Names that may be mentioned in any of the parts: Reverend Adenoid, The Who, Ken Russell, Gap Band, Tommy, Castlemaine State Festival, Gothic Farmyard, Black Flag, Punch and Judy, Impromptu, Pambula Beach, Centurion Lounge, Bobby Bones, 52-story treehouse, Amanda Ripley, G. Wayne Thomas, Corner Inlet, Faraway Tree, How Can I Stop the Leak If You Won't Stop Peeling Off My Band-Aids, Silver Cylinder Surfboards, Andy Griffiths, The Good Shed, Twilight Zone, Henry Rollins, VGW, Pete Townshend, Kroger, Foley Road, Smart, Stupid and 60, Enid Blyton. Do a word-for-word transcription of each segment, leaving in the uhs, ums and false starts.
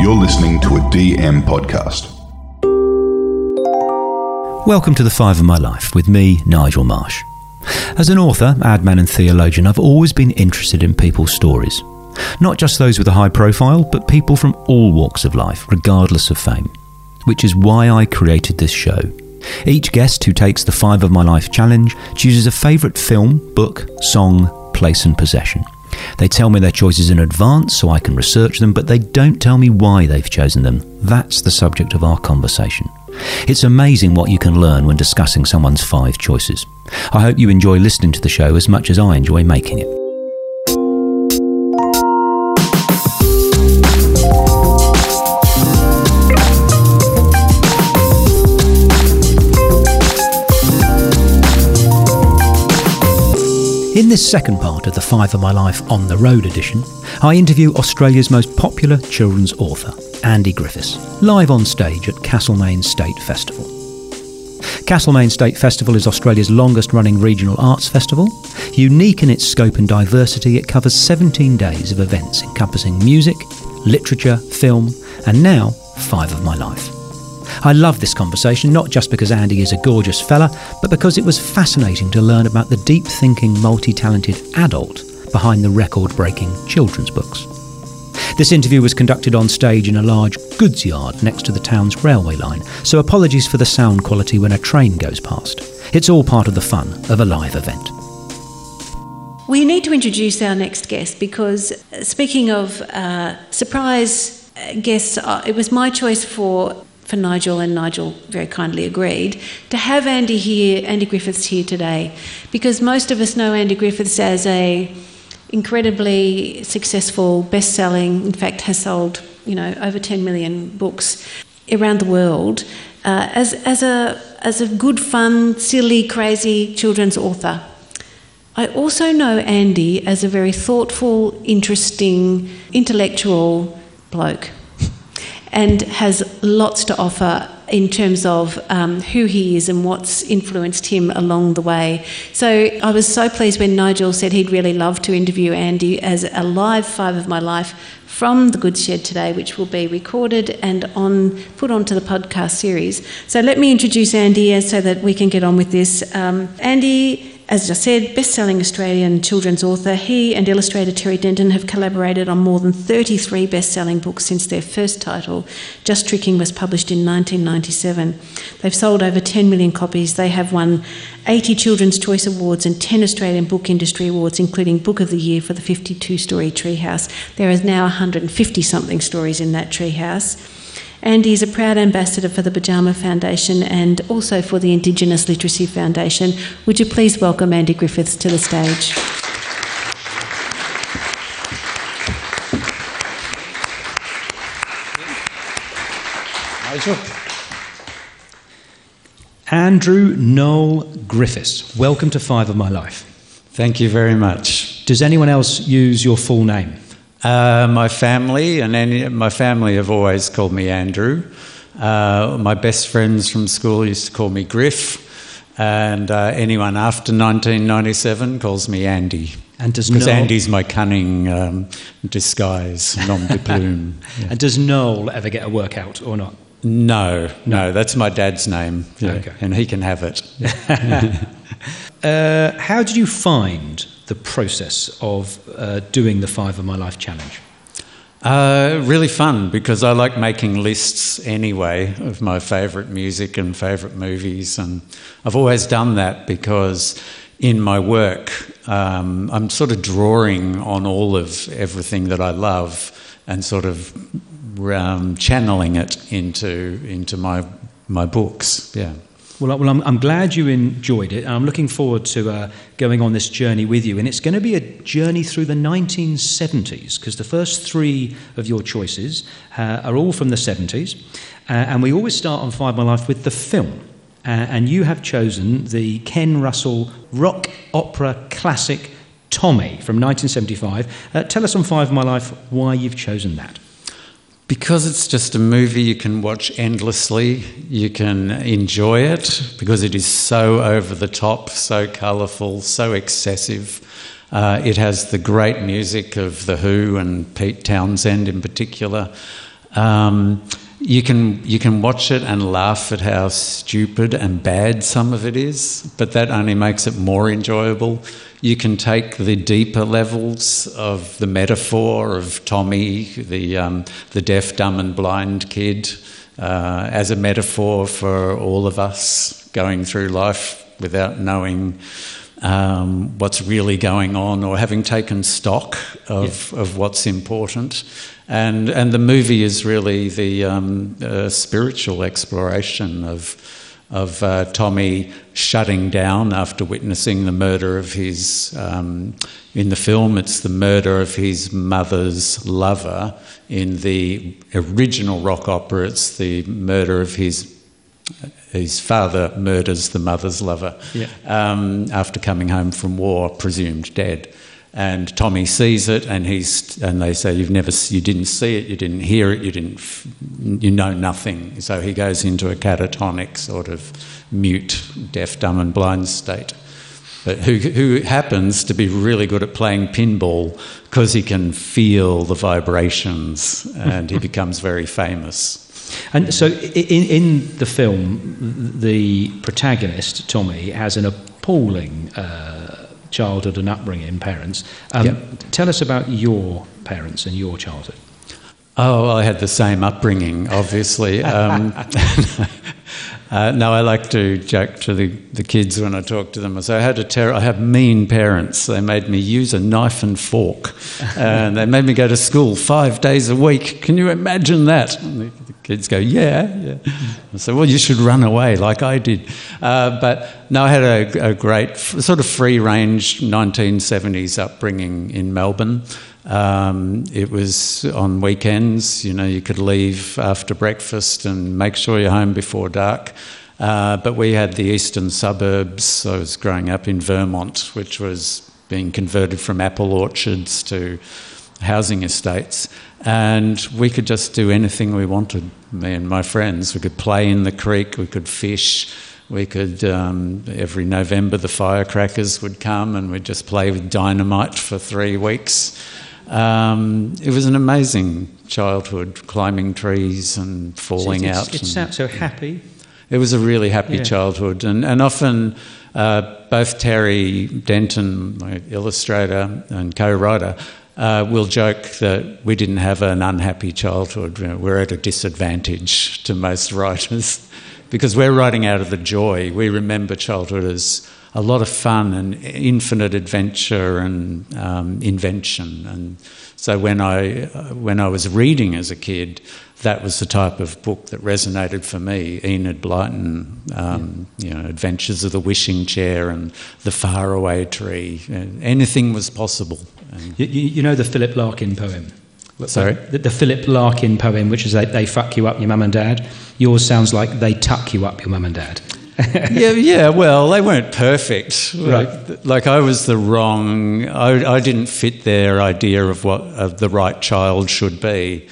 You're listening to a D M podcast. Welcome to The Five of My Life with me, Nigel Marsh. As an author, ad man and theologian, I've always been interested in people's stories. Not just those with a high profile, but people from all walks of life, regardless of fame. Which is why I created this show. Each guest who takes the Five of My Life challenge chooses a favourite film, book, song, place and possession. They tell me their choices in advance so I can research them, but they don't tell me why they've chosen them. That's the subject of our conversation. It's amazing what you can learn when discussing someone's five choices. I hope you enjoy listening to the show as much as I enjoy making it. In this second part of the Five of My Life on the Road edition, I interview Australia's most popular children's author, Andy Griffiths, live on stage at Castlemaine State Festival. Castlemaine State Festival is Australia's longest-running regional arts festival. Unique in its scope and diversity, it covers seventeen days of events encompassing music, literature, film, and now, Five of My Life. I love this conversation, not just because Andy is a gorgeous fella, but because it was fascinating to learn about the deep-thinking, multi-talented adult behind the record-breaking children's books. This interview was conducted on stage in a large goods yard next to the town's railway line, so apologies for the sound quality when a train goes past. It's all part of the fun of a live event. We need to introduce our next guest because, speaking of uh, surprise guests, it was my choice for... for Nigel, and Nigel very kindly agreed, to have Andy here, Andy Griffiths here today, because most of us know Andy Griffiths as a incredibly successful, best-selling, in fact has sold, you know, over ten million books around the world, uh, as, as, a, as a good, fun, silly, crazy children's author. I also know Andy as a very thoughtful, interesting, intellectual bloke, and has lots to offer in terms of um, who he is and what's influenced him along the way. So I was so pleased when Nigel said he'd really love to interview Andy as a live Five of My Life from The Good Shed today, which will be recorded and on put onto the podcast series. So let me introduce Andy so that we can get on with this. Um, Andy... As I said, best-selling Australian children's author, he and illustrator Terry Denton have collaborated on more than thirty-three best-selling books since their first title, Just Tricking, was published in nineteen ninety-seven. They've sold over ten million copies. They have won eighty Children's Choice Awards and ten Australian Book Industry Awards, including Book of the Year for the fifty-two-story treehouse. There is now one hundred fifty-something stories in that treehouse. Andy is a proud ambassador for the Pyjama Foundation and also for the Indigenous Literacy Foundation. Would you please welcome Andy Griffiths to the stage? Nigel. Andrew Noel Griffiths, welcome to Five of My Life. Thank you very much. Does anyone else use your full name? Uh, my family and any, my family have always called me Andrew. Uh, my best friends from school used to call me Griff, and uh, anyone after nineteen ninety-seven calls me Andy. And does because Noel... Andy's my cunning um, disguise, nom de plume. Yeah. And does Noel ever get a workout or not? No, no, no that's my dad's name, yeah, okay. And he can have it. uh, how did you find the process of uh, doing the Five of My Life challenge? Uh, really fun, because I like making lists anyway of my favourite music and favourite movies, and I've always done that because in my work um, I'm sort of drawing on all of everything that I love and sort of um, channeling it into into my my books, yeah. Well, well, I'm, I'm glad you enjoyed it, and I'm looking forward to uh, going on this journey with you. And it's going to be a journey through the nineteen seventies, because the first three of your choices uh, are all from the seventies. Uh, and we always start on Five My Life with the film. Uh, and you have chosen the Ken Russell rock opera classic Tommy from nineteen seventy-five. Uh, tell us on Five My Life why you've chosen that. Because it's just a movie you can watch endlessly, you can enjoy it, because it is so over the top, so colourful, so excessive. Uh, it has the great music of The Who and Pete Townshend in particular. Um, you can you can watch it and laugh at how stupid and bad some of it is, but that only makes it more enjoyable. You can take the deeper levels of the metaphor of Tommy, the um, the deaf, dumb and blind kid, uh, as a metaphor for all of us going through life without knowing um, what's really going on or having taken stock of, yeah. of what's important. And and the movie is really the um, uh, spiritual exploration of of uh, Tommy shutting down after witnessing the murder of his, um, in the film it's the murder of his mother's lover. In the original rock opera it's the murder of his, his father murders the mother's lover yeah. um, after coming home from war, presumed dead. And Tommy sees it, and he's and they say you've never, you didn't see it, you didn't hear it, you didn't, you know nothing. So he goes into a catatonic sort of mute, deaf, dumb, and blind state. But who who happens to be really good at playing pinball because he can feel the vibrations, and he becomes very famous. And so, in in the film, the protagonist Tommy has an appalling Uh, childhood and upbringing, parents. Um, yep. Tell us about your parents and your childhood. Oh, well, I had the same upbringing, obviously. um, uh, no, I like to joke to the, the kids when I talk to them. I say, I had a ter- I have mean parents. They made me use a knife and fork. And they made me go to school five days a week. Can you imagine that? And the, the kids go, yeah, yeah. I say, well, you should run away like I did. Uh, but... No, I had a, a great sort of free-range nineteen seventies upbringing in Melbourne. Um, it was on weekends, you know, you could leave after breakfast and make sure you're home before dark. Uh, but we had the eastern suburbs. So I was growing up in Vermont, which was being converted from apple orchards to housing estates, and we could just do anything we wanted, me and my friends. We could play in the creek, we could fish. We could, um, every November the firecrackers would come and we'd just play with dynamite for three weeks. Um, it was an amazing childhood, climbing trees and falling it's, it's, out. It sounds so happy. It was a really happy yeah. childhood. And, and often uh, both Terry Denton, my illustrator and co-writer, Uh, we'll joke that we didn't have an unhappy childhood. You know, we're at a disadvantage to most writers because we're writing out of the joy. We remember childhood as a lot of fun and infinite adventure and um, invention. And so when I uh, when I was reading as a kid, that was the type of book that resonated for me. Enid Blyton, um, yeah. you know, Adventures of the Wishing Chair and The Faraway Tree. And anything was possible. You, you know the Philip Larkin poem? Sorry? The, the Philip Larkin poem, which is they, they fuck you up, your mum and dad. Yours sounds like they tuck you up, your mum and dad. yeah, yeah. Well, they weren't perfect. Right. Like, like I was the wrong... I, I didn't fit their idea of what of the right child should be.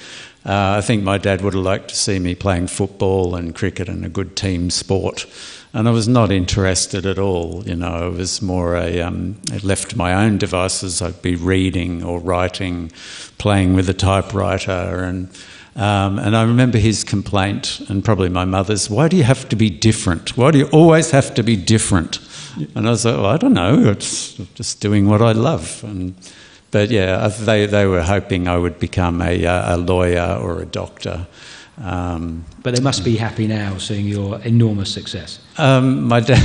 Uh, I think my dad would have liked to see me playing football and cricket and a good team sport. And I was not interested at all, you know. It was more a, um, it left my own devices. I'd be reading or writing, playing with a typewriter. And um, and I remember his complaint, and probably my mother's, why do you have to be different? Why do you always have to be different? And I was like, well, I don't know. It's just doing what I love. And But yeah, they, they were hoping I would become a, a lawyer or a doctor. Um, but they must be happy now seeing your enormous success. Um, my dad,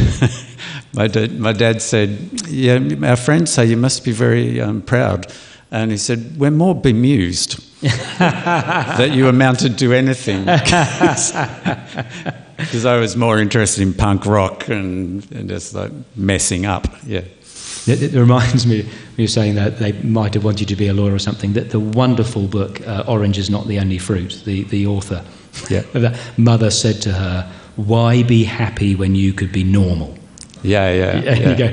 my dad, my dad said, "Yeah, our friends say you must be very um, proud," and he said, "We're more bemused that you amounted to anything." Because I was more interested in punk rock and, and just like messing up. Yeah. It, it reminds me, you're saying that they might have wanted you to be a lawyer or something, that the wonderful book, uh, Orange is Not the Only Fruit, the, the author, yeah. the mother said to her, "Why be happy when you could be normal?" Yeah, yeah. And yeah. you go,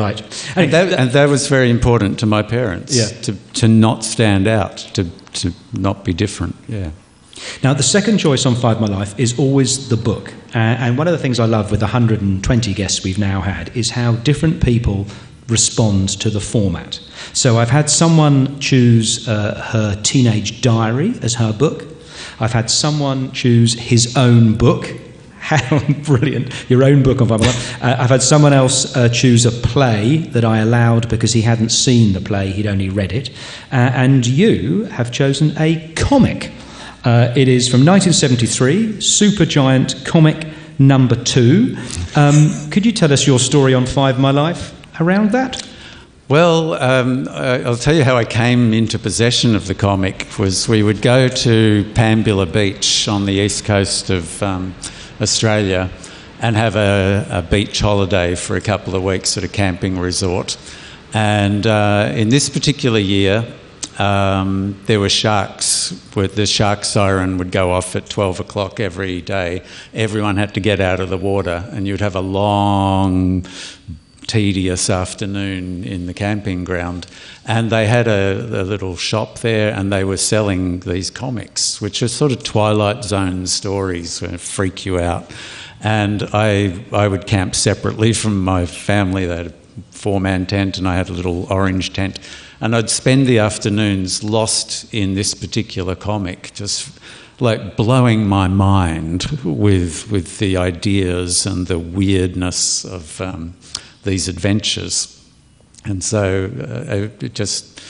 right. And, and, that, and that was very important to my parents, yeah. to, to not stand out, to, to not be different, yeah. Now, the second choice on Five My Life is always the book. Uh, and one of the things I love with the one hundred twenty guests we've now had is how different people respond to the format. So I've had someone choose uh, her teenage diary as her book. I've had someone choose his own book. How brilliant. Your own book on Bible. Uh, I've had someone else uh, choose a play that I allowed because he hadn't seen the play, he'd only read it. Uh, and you have chosen a comic. Uh, it is from nineteen seventy-three, Super Giant Comic Number Two. Um, could you tell us your story on Five of My Life around that? Well, um, I'll tell you how I came into possession of the comic. Was we would go to Pambula Beach on the east coast of um, Australia and have a, a beach holiday for a couple of weeks at a camping resort. And uh, in this particular year, um, there were sharks. With the shark siren would go off at twelve o'clock every day. Everyone had to get out of the water, and you'd have a long, tedious afternoon in the camping ground. And they had a, a little shop there, and they were selling these comics, which are sort of Twilight Zone stories, sort of freak you out. And I I would camp separately from my family. They had a four-man tent, and I had a little orange tent. And I'd spend the afternoons lost in this particular comic, just like blowing my mind with with the ideas and the weirdness of um, these adventures. And so uh, it just,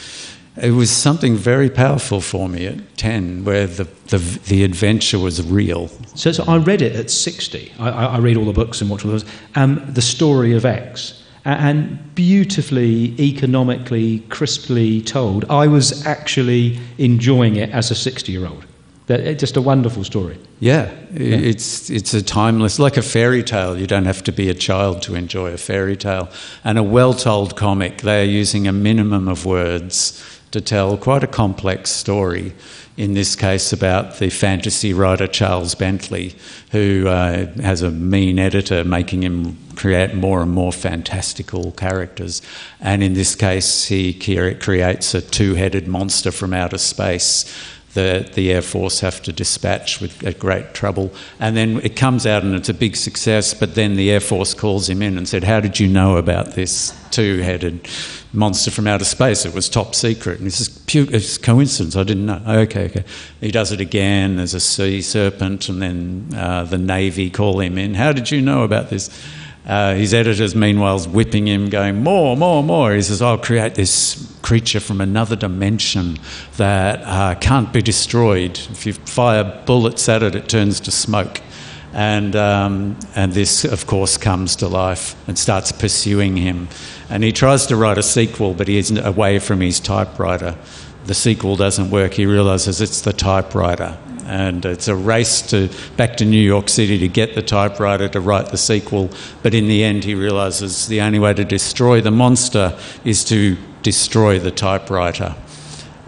it was something very powerful for me at ten, where the the, the adventure was real. So, so I read it at sixty. I, I read all the books and watch all those. Um, the Story of X, and beautifully, economically, crisply told. I was actually enjoying it as a sixty-year-old. That, just a wonderful story. Yeah, yeah, it's it's a timeless, like a fairy tale. You don't have to be a child to enjoy a fairy tale. And a well-told comic, they are using a minimum of words to tell quite a complex story, in this case about the fantasy writer Charles Bentley, who uh, has a mean editor making him create more and more fantastical characters. And in this case, he creates a two-headed monster from outer space that the Air Force have to dispatch with at great trouble. And then it comes out and it's a big success, but then the Air Force calls him in and said, how did you know about this two-headed monster from outer space? It was top secret. And he says, it's coincidence, I didn't know. Oh, okay, okay. He does it again, there's a sea serpent, and then uh, the Navy call him in. How did you know about this? Uh, his editors, meanwhile, whipping him, going, more, more, more. He says, I'll create this creature from another dimension that uh, can't be destroyed. If you fire bullets at it, it turns to smoke. And um, and this, of course, comes to life and starts pursuing him. And he tries to write a sequel, but he isn't away from his typewriter. The sequel doesn't work. He realises it's the typewriter. And it's a race to back to New York City to get the typewriter to write the sequel. But in the end, he realises the only way to destroy the monster is to destroy the typewriter.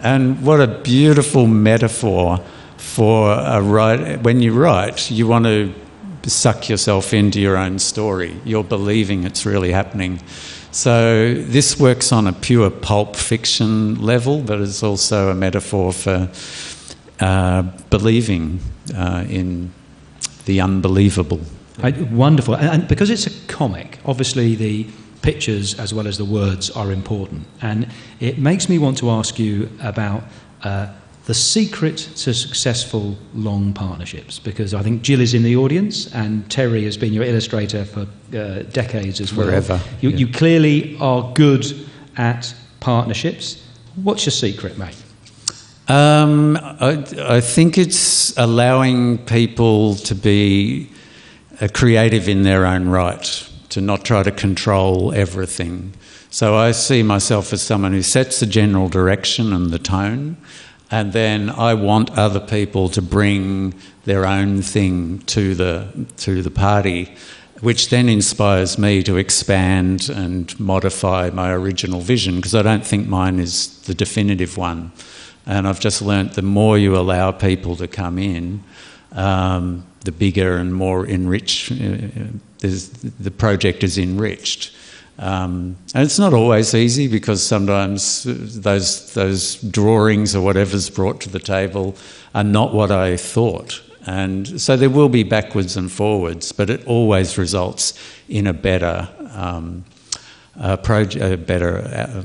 And what a beautiful metaphor for a write. When you write, you want to suck yourself into your own story. You're believing it's really happening. So this works on a pure pulp fiction level, but it's also a metaphor for Uh, believing uh, in the unbelievable. I, wonderful. And, and because it's a comic, obviously the pictures as well as the words are important. And it makes me want to ask you about uh, the secret to successful long partnerships, because I think Jill is in the audience and Terry has been your illustrator for uh, decades as well. Forever. You, yeah. you clearly are good at partnerships. What's your secret, mate? Um, I, I think it's allowing people to be uh, creative in their own right, to not try to control everything. So I see myself as someone who sets the general direction and the tone, and then I want other people to bring their own thing to the to the party, which then inspires me to expand and modify my original vision, because I don't think mine is the definitive one. And I've just learnt the more you allow people to come in, um, the bigger and more enriched, uh, the project is enriched. Um, and it's not always easy, because sometimes those, those drawings or whatever's brought to the table are not what I thought. And so there will be backwards and forwards, but it always results in a better, um, a proje- a better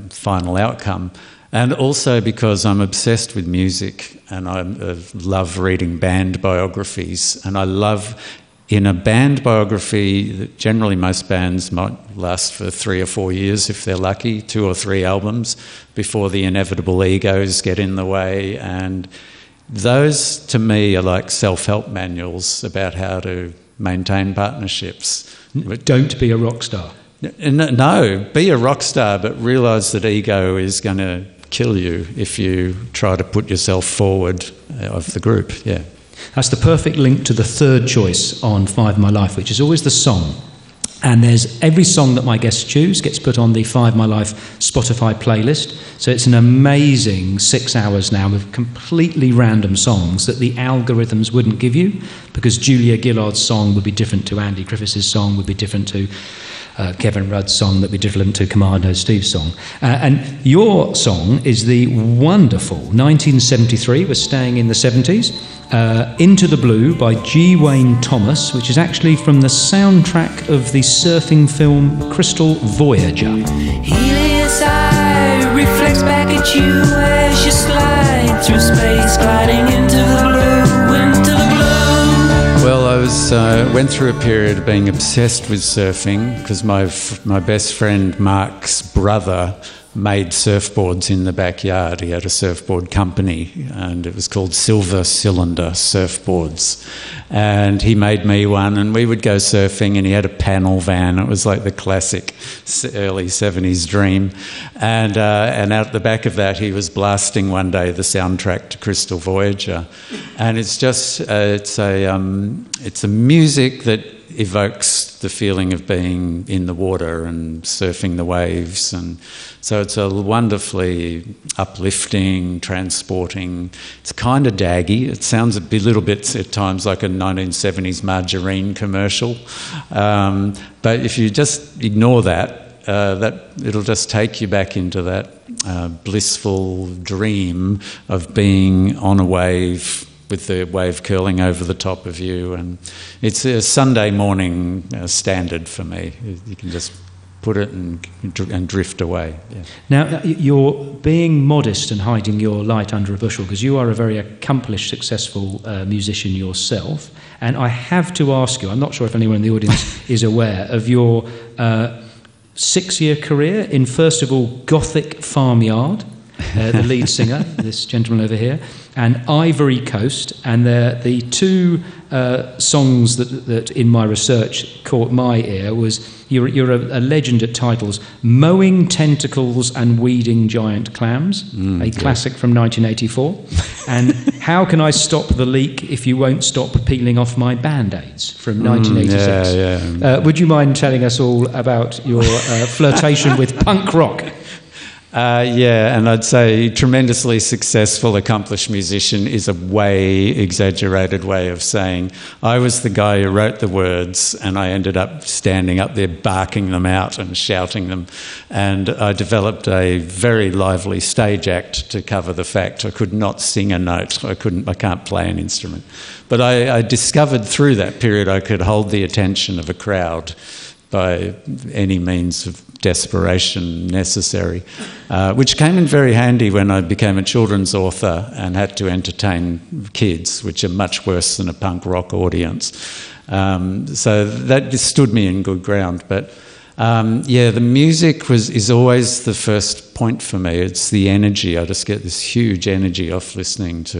final outcome. And also because I'm obsessed with music and I uh, love reading band biographies. And I love, in a band biography, that generally most bands might last for three or four years if they're lucky, two or three albums, before the inevitable egos get in the way. And those, to me, are like self-help manuals about how to maintain partnerships. But don't be a rock star. No, be a rock star, but realise that ego is going to kill you if you try to put yourself forward of the group, yeah. That's the perfect link to the third choice on Five of My Life, which is always the song. And there's every song that my guests choose gets put on the Five of My Life Spotify playlist. So it's an amazing six hours now of completely random songs that the algorithms wouldn't give you, because Julia Gillard's song would be different to Andy Griffiths' song, would be different to uh, Kevin Rudd's song, that would be different to Commando Steve's song. Uh, and your song is the wonderful nineteen seventy-three, we're staying in the seventies, uh, Into the Blue by G. Wayne Thomas, which is actually from the soundtrack of the surfing film Crystal Voyager. Helios eye reflects back at you as you slide through space, gliding into the blue, into the blue. Well, I was uh, went through a period of being obsessed with surfing because my f- my best friend Mark's brother made surfboards in the backyard. He had a surfboard company and it was called Silver Cylinder Surfboards. And he made me one and we would go surfing and he had a panel van. It was like the classic early seventies dream. And uh, and out the back of that he was blasting one day the soundtrack to Crystal Voyager. And it's just, uh, it's a um, it's a music that evokes the feeling of being in the water and surfing the waves, and so it's a wonderfully uplifting, transporting, it's kind of daggy, it sounds a bit, little bit at times like a nineteen seventies margarine commercial, um, but if you just ignore that, Uh, that it'll just take you back into that uh, blissful dream of being on a wave with the wave curling over the top of you. And it's a Sunday morning uh, standard for me. You can just put it and, and drift away. Yeah. Now, you're being modest and hiding your light under a bushel because you are a very accomplished, successful uh, musician yourself. And I have to ask you, I'm not sure if anyone in the audience is aware of your uh, six-year career in, first of all, Gothic Farmyard, uh, the lead singer, this gentleman over here, and Ivory Coast, and they're the two uh, songs that, that in my research caught my ear was, you're, you're a, a legend at titles, Mowing Tentacles and Weeding Giant Clams, mm, a yeah. classic from nineteen eighty-four, and How Can I Stop the Leak If You Won't Stop Peeling Off My Band-Aids from mm, nineteen eighty-six. Yeah, yeah. Uh, would you mind telling us all about your uh, flirtation with punk rock? Uh, yeah, and I'd say tremendously successful, accomplished musician is a way, exaggerated way of saying I was the guy who wrote the words and I ended up standing up there barking them out and shouting them. And I developed a very lively stage act to cover the fact I could not sing a note. I couldn't, I can't play an instrument. But I, I discovered through that period I could hold the attention of a crowd by any means of desperation necessary, uh, which came in very handy when I became a children's author and had to entertain kids, which are much worse than a punk rock audience. Um, so that just stood me in good ground. But um, yeah, the music was is always the first point for me. It's the energy. I just get this huge energy off listening to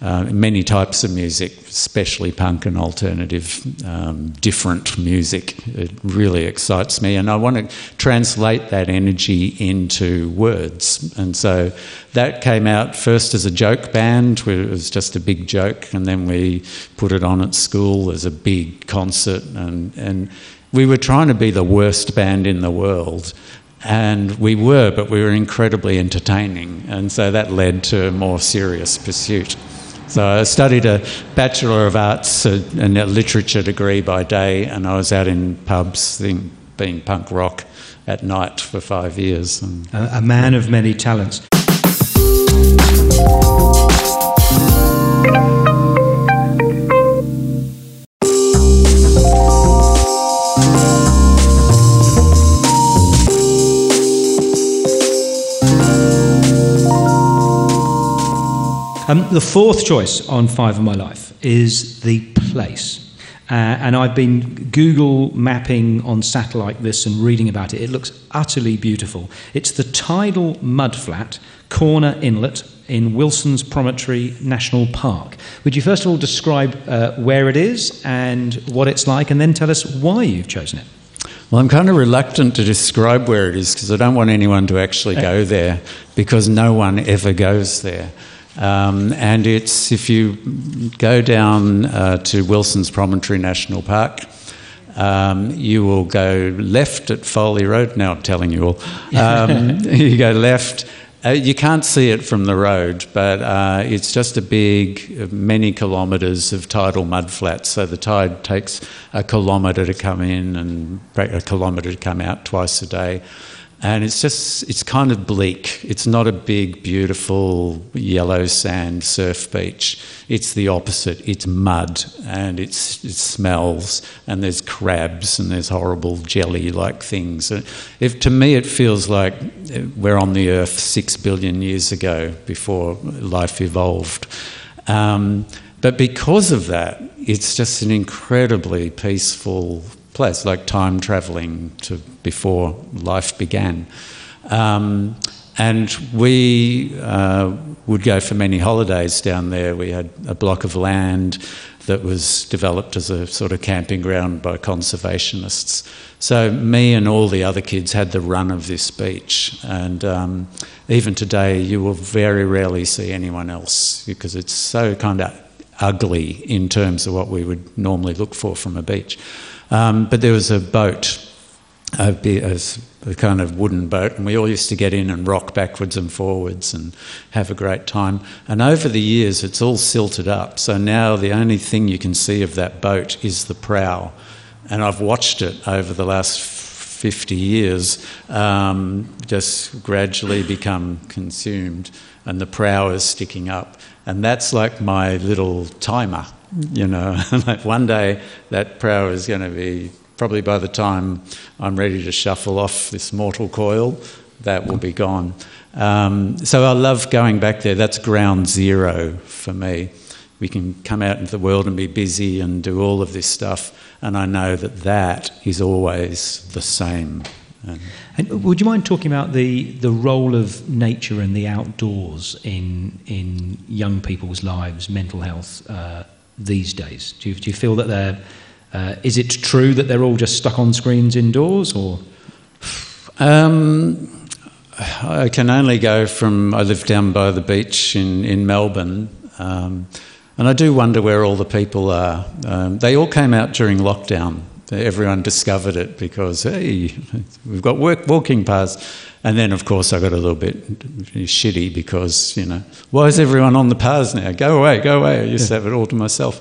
Uh, many types of music, especially punk and alternative, um, different music. It really excites me and I want to translate that energy into words. And so that came out first as a joke band, where it was just a big joke, and then we put it on at school as a big concert, and, and we were trying to be the worst band in the world. And we were, but we were incredibly entertaining, and so that led to a more serious pursuit. So I studied a Bachelor of Arts and a literature degree by day, and I was out in pubs being punk rock at night for five years. And a man of many talents. the fourth choice on Five of My Life is the place. Uh, and I've been Google mapping on satellite this and reading about it. It looks utterly beautiful. It's the tidal mudflat, Corner Inlet, in Wilson's Promontory National Park. Would you first of all describe uh, where it is and what it's like, and then tell us why you've chosen it? Well, I'm kind of reluctant to describe where it is because I don't want anyone to actually go there, because no one ever goes there. Um, and it's, if you go down uh, to Wilson's Promontory National Park, um, you will go left at Foley Road. Now I'm telling you all. Um, you go left. Uh, you can't see it from the road, but uh, it's just a big, many kilometres of tidal mudflats. So the tide takes a kilometre to come in and a kilometre to come out twice a day. And it's just, it's kind of bleak. It's not a big, beautiful, yellow sand surf beach. It's the opposite. It's mud, and it's, it smells, and there's crabs, and there's horrible jelly-like things. And if, to me, it feels like we're on the earth six billion years ago before life evolved. Um, but because of that, it's just an incredibly peaceful place, like time travelling to before life began. Um, and we uh, would go for many holidays down there. We had a block of land that was developed as a sort of camping ground by conservationists. So me and all the other kids had the run of this beach. And um, even today, you will very rarely see anyone else because it's so kind of ugly in terms of what we would normally look for from a beach. Um, but there was a boat, a, a kind of wooden boat, and we all used to get in and rock backwards and forwards and have a great time. And over the years, it's all silted up. So now the only thing you can see of that boat is the prow. And I've watched it over the last fifty years um, just gradually become consumed, and the prow is sticking up. And that's like my little timer. You know, like one day that prow is going to be, probably by the time I'm ready to shuffle off this mortal coil, that will be gone. Um, so I love going back there. That's ground zero for me. We can come out into the world and be busy and do all of this stuff, and I know that that is always the same. And would you mind talking about the, the role of nature and the outdoors in in young people's lives, mental health, uh, these days? Do you, do you feel that they're... Uh, is it true that they're all just stuck on screens indoors, or...? Um, I can only go from... I live down by the beach in, in Melbourne, um, and I do wonder where all the people are. Um, they all came out during lockdown. Everyone discovered it because, hey, we've got work walking past. And then, of course, I got a little bit shitty because, you know, why is everyone on the paths now? Go away, go away. I used to have it all to myself.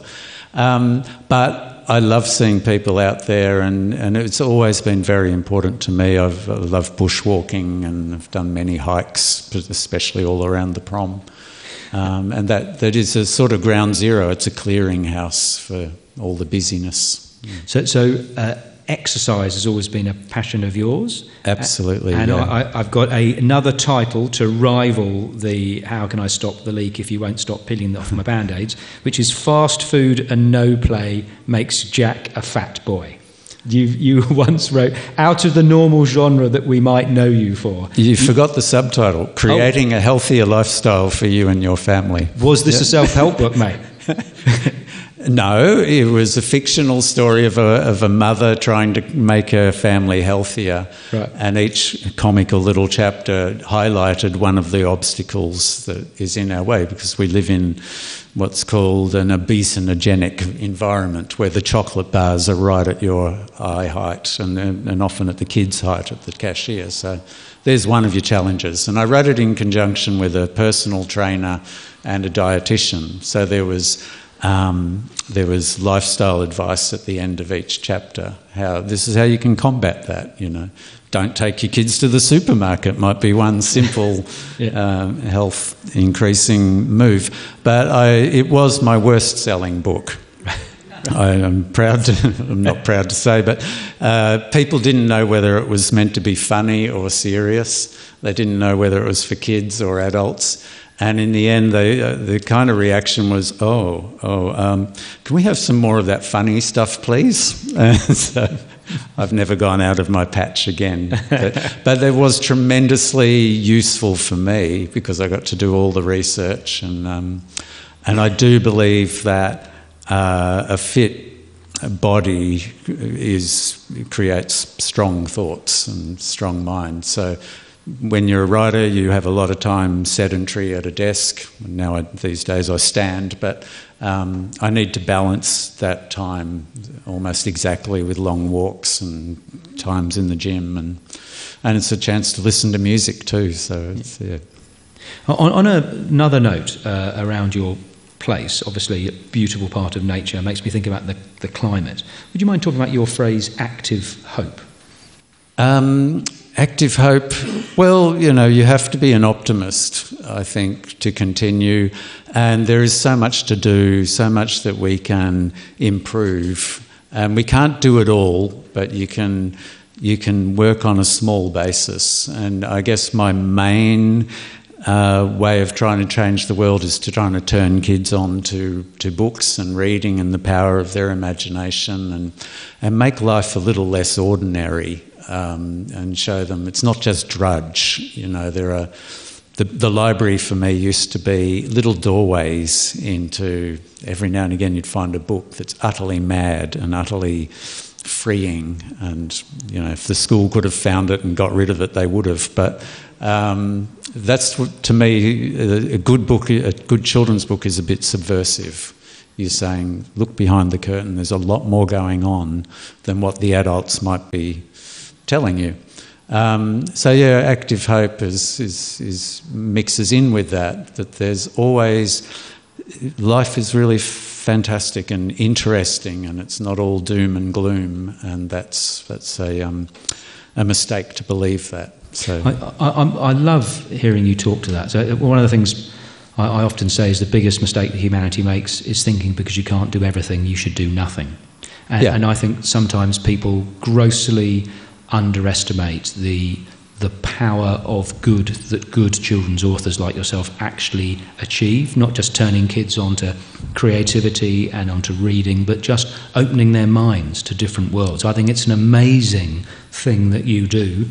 Um, but I love seeing people out there, and, and it's always been very important to me. I've, I love bushwalking, and I've done many hikes, especially all around the prom. Um, and that, that is a sort of ground zero. It's a clearinghouse for all the busyness. So, so uh, exercise has always been a passion of yours. Absolutely. And yeah. I, I've got a, another title to rival the How Can I Stop the Leak If You Won't Stop Peeling Off My Band-Aids, which is Fast Food and No Play Makes Jack a Fat Boy. You, you once wrote, out of the normal genre that we might know you for. You forgot the subtitle, Creating oh. a Healthier Lifestyle for You and Your Family. Was this yeah. a self-help book, mate? No, it was a fictional story of a, of a mother trying to make her family healthier. Right. And each comical little chapter highlighted one of the obstacles that is in our way, because we live in what's called an obeisonogenic environment where the chocolate bars are right at your eye height and, and often at the kids' height at the cashier. So there's one of your challenges. And I wrote it in conjunction with a personal trainer and a dietitian. So there was... Um, there was lifestyle advice at the end of each chapter. How this is how you can combat that, you know. Don't take your kids to the supermarket might be one simple yeah. um, health-increasing move. But I, it was my worst-selling book. I am proud to, I'm not proud to say, but uh, people didn't know whether it was meant to be funny or serious. They didn't know whether it was for kids or adults. And in the end, they, uh, the kind of reaction was, oh, oh, um, can we have some more of that funny stuff, please? And so I've never gone out of my patch again. But, but it was tremendously useful for me because I got to do all the research. And, um, and I do believe that uh, a fit body is creates strong thoughts and strong minds. So when you're a writer, you have a lot of time sedentary at a desk. Now, I, these days I stand, but um, I need to balance that time almost exactly with long walks and times in the gym, and and it's a chance to listen to music too. So it's, yeah. On, on a, another note, uh, around your place, obviously a beautiful part of nature, makes me think about the, the climate. Would you mind talking about your phrase, active hope? Um, active hope, well, you know, you have to be an optimist, I think, to continue. And there is so much to do, so much that we can improve. And we can't do it all, but you can, you can work on a small basis. And I guess my main Uh, way of trying to change the world is to trying to turn kids on to, to books and reading and the power of their imagination, and and make life a little less ordinary, um, and show them it's not just drudge. You know, there are the the library for me used to be little doorways into, every now and again you'd find a book that's utterly mad and utterly freeing, and you know, if the school could have found it and got rid of it, they would have. But um, that's what, to me, a good book, a good children's book is a bit subversive. You're saying, look behind the curtain, there's a lot more going on than what the adults might be telling you. Um, so yeah, active hope is, is, is mixes in with that, that there's always, life is really fantastic and interesting, and it's not all doom and gloom, and that's, that's a, um, a mistake to believe that. So I, I, I love hearing you talk to that. So one of the things I, I often say is the biggest mistake that humanity makes is thinking because you can't do everything, you should do nothing. And, yeah. and I think sometimes people grossly underestimate the the power of good that good children's authors like yourself actually achieve, not just turning kids onto creativity and onto reading, but just opening their minds to different worlds. I think it's an amazing thing that you do.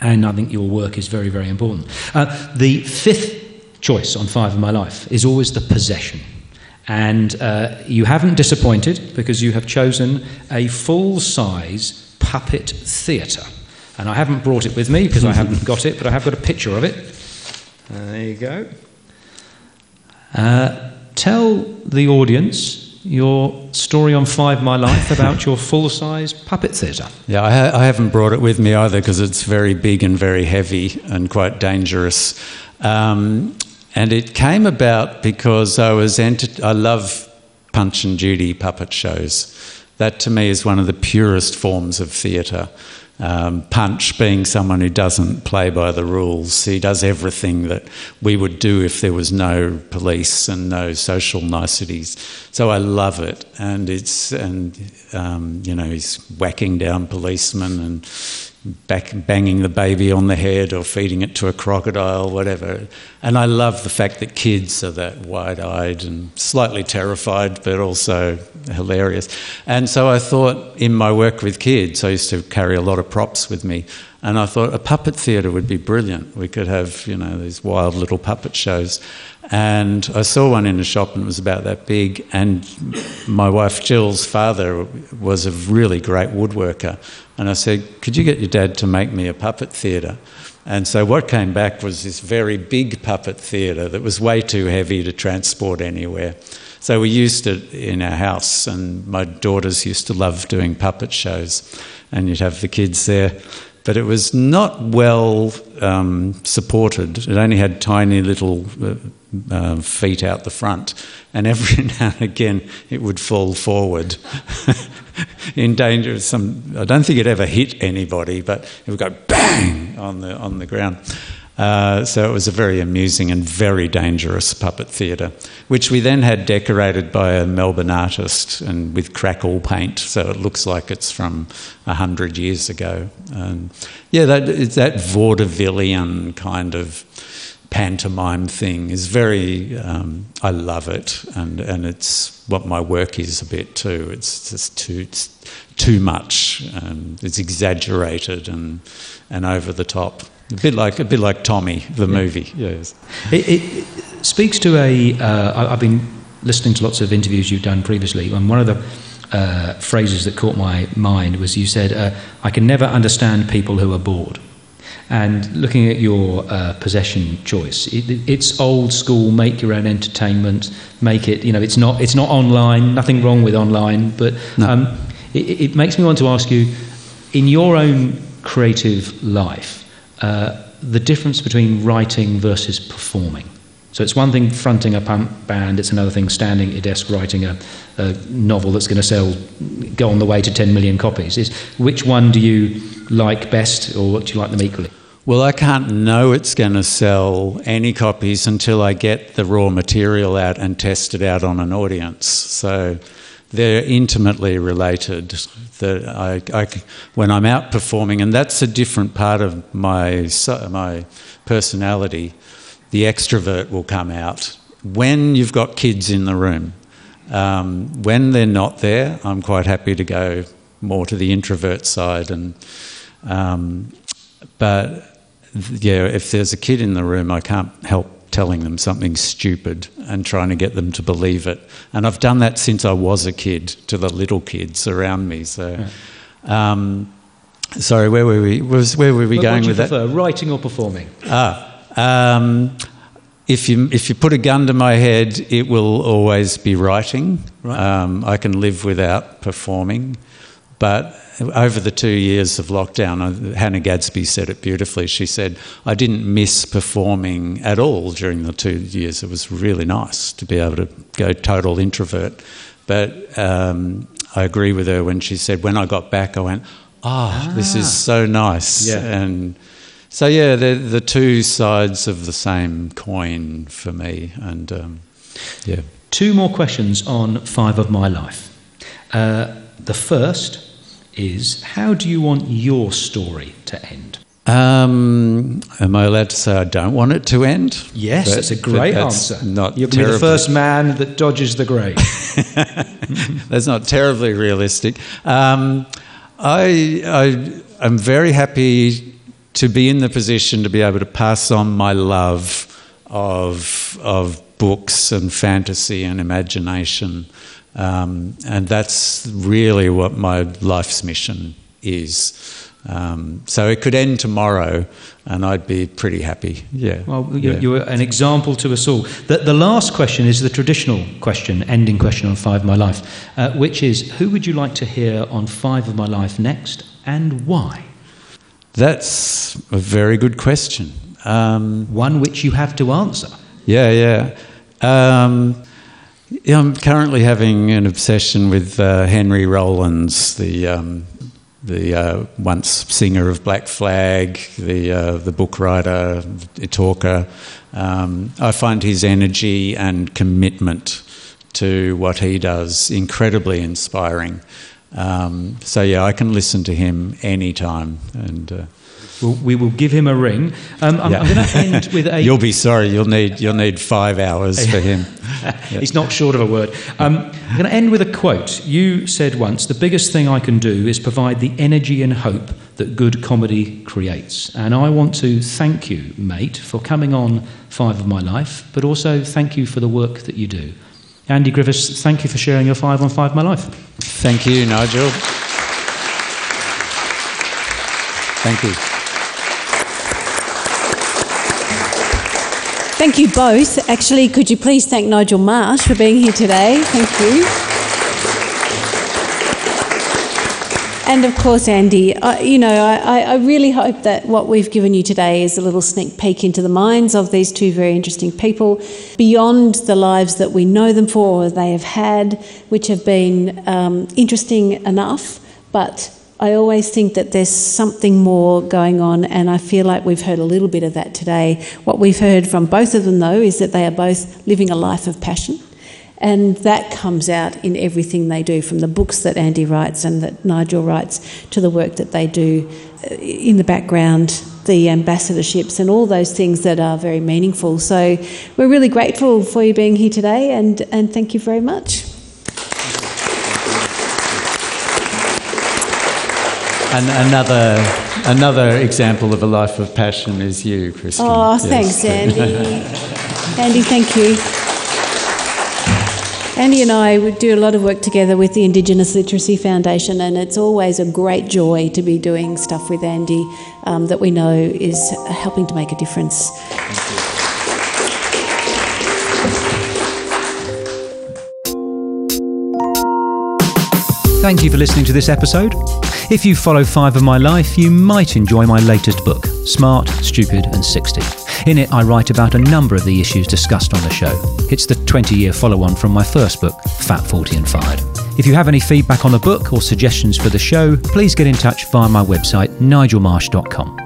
And I think your work is very, very important. Uh, the fifth choice on Five of My Life is always the possession. And uh, you haven't disappointed, because you have chosen a full-size puppet theatre. And I haven't brought it with me because I haven't got it, but I have got a picture of it. Uh, there you go. Uh, tell the audience your story on Five My Life about your full-size puppet theatre. Yeah, I, ha- I haven't brought it with me either because it's very big and very heavy and quite dangerous. Um, and it came about because I was ent- I love Punch and Judy puppet shows. That to me is one of the purest forms of theatre. Um, Punch being someone who doesn't play by the rules. He does everything that we would do if there was no police and no social niceties. So I love it, and it's and um, you know, he's whacking down policemen and back banging the baby on the head or feeding it to a crocodile, whatever. And I love the fact that kids are that wide-eyed and slightly terrified, but also hilarious. And so I thought, in my work with kids, I used to carry a lot of props with me, and I thought a puppet theatre would be brilliant. We could have, you know, these wild little puppet shows. And I saw one in a shop, and it was about that big, and my wife Jill's father was a really great woodworker, and I said, could you get your dad to make me a puppet theatre? And so what came back was this very big puppet theatre that was way too heavy to transport anywhere. So we used it in our house, and my daughters used to love doing puppet shows, and you'd have the kids there. But it was not well um, supported. It only had tiny little uh, uh, feet out the front, and every now and again it would fall forward in danger of some... I don't think it ever hit anybody, but it would go bang on the on the ground. Uh, so it was a very amusing and very dangerous puppet theatre, which we then had decorated by a Melbourne artist and with crackle paint, so it looks like it's from a hundred years ago. And yeah, that, it's that vaudevillian kind of pantomime thing is very, um, I love it, and, and it's what my work is a bit too. It's just too, it's too much, and it's exaggerated and and over the top. A bit like a bit like Tommy, the yeah. movie. Yes, it, it speaks to a. Uh, I've been listening to lots of interviews you've done previously, and one of the uh, phrases that caught my mind was you said, uh, "I can never understand people who are bored." And looking at your uh, possession choice, it, it's old school. Make your own entertainment. Make it. You know, it's not. It's not online. Nothing wrong with online, but no. um, it, it makes me want to ask you, in your own creative life, uh, the difference between writing versus performing. So it's one thing fronting a punk band. It's another thing standing at your desk writing a, a novel that's going to sell, go on the way to ten million copies. Is which one do you like best, or do you like them equally? Well, I can't know it's going to sell any copies until I get the raw material out and test it out on an audience. So they're intimately related. That I, I, when I'm out performing, and that's a different part of my my personality. The extrovert will come out when you've got kids in the room. Um, when they're not there, I'm quite happy to go more to the introvert side. And um, but yeah, if there's a kid in the room, I can't help telling them something stupid and trying to get them to believe it. And I've done that since I was a kid to the little kids around me. So. Yeah. Um, sorry, where were we? Was where were we well, going what do you with prefer, that? Writing or performing? Ah. Um, if you if you put a gun to my head, it will always be writing. Right. Um, I can live without performing. But over the two years of lockdown, Hannah Gadsby said it beautifully. She said, I didn't miss performing at all during the two years. It was really nice to be able to go total introvert. But um, I agree with her when she said, when I got back, I went, ah, ah. this is so nice. Yeah. And so, yeah, they're the two sides of the same coin for me. And, um, yeah. Two more questions on Five of My Life. Uh, the first is, how do you want your story to end? Um, am I allowed to say I don't want it to end? Yes, but, that's a great that's answer. Not You'll terribly. be the first man that dodges the grave. That's not terribly realistic. Um, I, I, I'm very happy to be in the position to be able to pass on my love of of books and fantasy and imagination, um, and that's really what my life's mission is. Um, so it could end tomorrow, and I'd be pretty happy. Yeah. Well, you're, yeah. you're an example to us all. The, the last question is the traditional question, ending question on Five of My Life, uh, which is, who would you like to hear on Five of My Life next, and why? That's a very good question. Um, One which you have to answer. Yeah, yeah. Um, yeah I'm currently having an obsession with uh, Henry Rollins, the um, the uh, once singer of Black Flag, the uh, the book writer, the talker. Um, I find his energy and commitment to what he does incredibly inspiring. Um, so, yeah, I can listen to him any time. And, uh, we'll, we will give him a ring. Um, I'm, yeah. I'm going to end with a... You'll be sorry. You'll need, you'll need five hours for him. Yeah. He's not short of a word. Um, I'm going to end with a quote. You said once, the biggest thing I can do is provide the energy and hope that good comedy creates. And I want to thank you, mate, for coming on Five of My Life, but also thank you for the work that you do. Andy Griffiths, thank you for sharing your Five on Five of My Life. Thank you, Nigel. Thank you. Thank you both. Actually, could you please thank Nigel Marsh for being here today? Thank you. And of course, Andy, I, you know, I, I really hope that what we've given you today is a little sneak peek into the minds of these two very interesting people, beyond the lives that we know them for or they have had, which have been um, interesting enough. But I always think that there's something more going on, and I feel like we've heard a little bit of that today. What we've heard from both of them, though, is that they are both living a life of passion. And that comes out in everything they do, from the books that Andy writes and that Nigel writes to the work that they do in the background the ambassadorships and all those things that are very meaningful. So we're really grateful for you being here today, and, and thank you very much. And another, another example of a life of passion is you, Crystal. Oh, yes. Thanks, Andy. Andy, thank you. Andy and I would do a lot of work together with the Indigenous Literacy Foundation, and it's always a great joy to be doing stuff with Andy um, that we know is helping to make a difference. Thank you. Thank you for listening to this episode. If you follow Five of My Life, you might enjoy my latest book, Smart, Stupid and sixty. In it, I write about a number of the issues discussed on the show. It's the twenty-year follow-on from my first book, Fat, forty and Fired. If you have any feedback on the book or suggestions for the show, please get in touch via my website, nigel marsh dot com.